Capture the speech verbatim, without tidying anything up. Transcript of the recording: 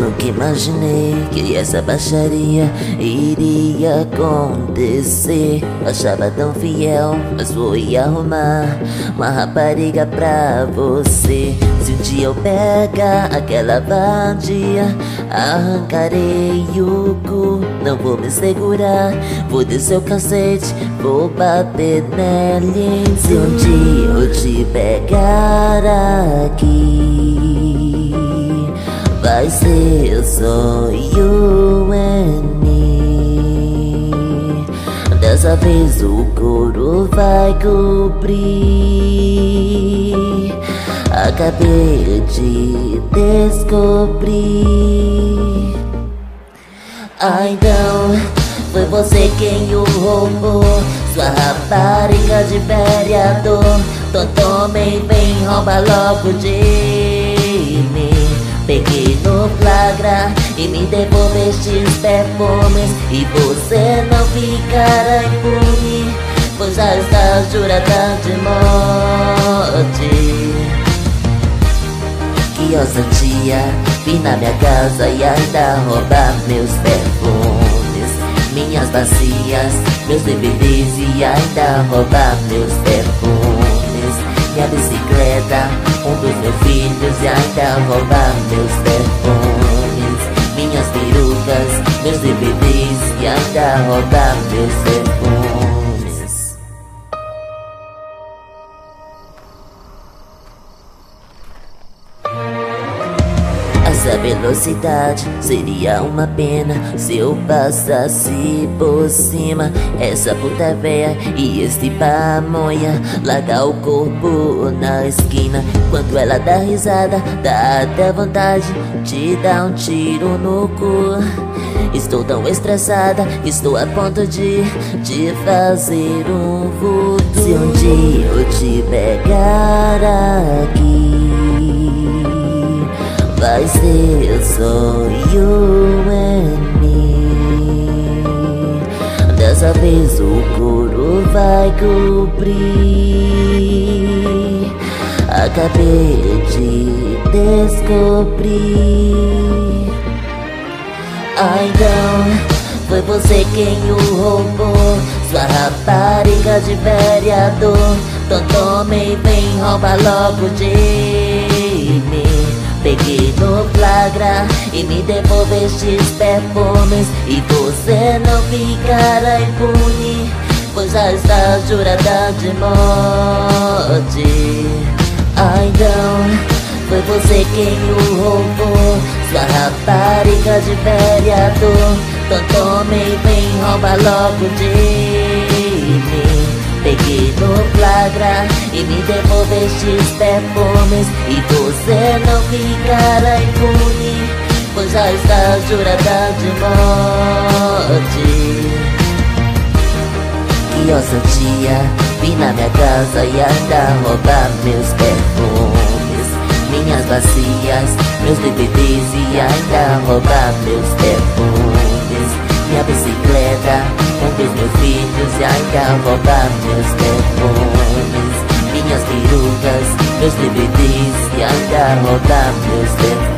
nunca imaginei que essa baixaria iria acontecer. Achava tão fiel, mas foi arrumar uma rapariga pra você. Se um dia eu pegar aquela vadia, arrancarei o cu. Não vou me segurar, vou descer o cacete, vou bater nele. Se um dia eu te pegar aqui, vai ser só you and me. Dessa vez o couro vai cobrir. Acabei de descobrir. Ah, então foi você quem o roubou, sua rapariga de vereador. Então tomem, vem, rouba logo de mim. Peguei no flagra e me devolveste os perfumes, e você não ficará impune, pois já está jurada de morte. Que ousadia, vim na minha casa e ainda roubar meus perfumes, minhas bacias, meus D V Ds e ainda roubar meus perfumes, minha bicicleta, um dos meus filhos e ainda roubar meus perfumes, minhas perucas, meus D V Ds e ainda roubar meus perfumes. Essa velocidade seria uma pena se eu passasse por cima. Essa puta véia e este pamonha, largar o corpo na esquina. Quando ela dá risada, dá até vontade de dar um tiro no cu. Estou tão estressada, estou a ponto de, de fazer um voodoo. Se um dia eu te pegar aqui, vai ser só you and me. Dessa vez o couro vai cobrir. Acabei de descobrir. Ah, então foi você quem o roubou, sua rapariga de vereador. Então tomem, vem, rouba logo de mim. Peguei no flagra e me devolveste os perfumes, e você não ficará impune, pois já está jurada de morte. Ah, então foi você quem o roubou, sua rapariga de vereador. Então tomem, vem, rouba logo de mim. Peguei no flagra e me devolveste os perfumes, e você não ficará impune, pois já está jurada de morte. Que ousadia, vim na minha casa e ainda roubar meus perfumes, minhas bacias, meus D V Ds e ainda roubar meus perfumes, minha bicicleta, um dos meus filhos e ainda roubar meus perfumes, minhas perucas, meus D V Ds e ainda roubar meus perfumes.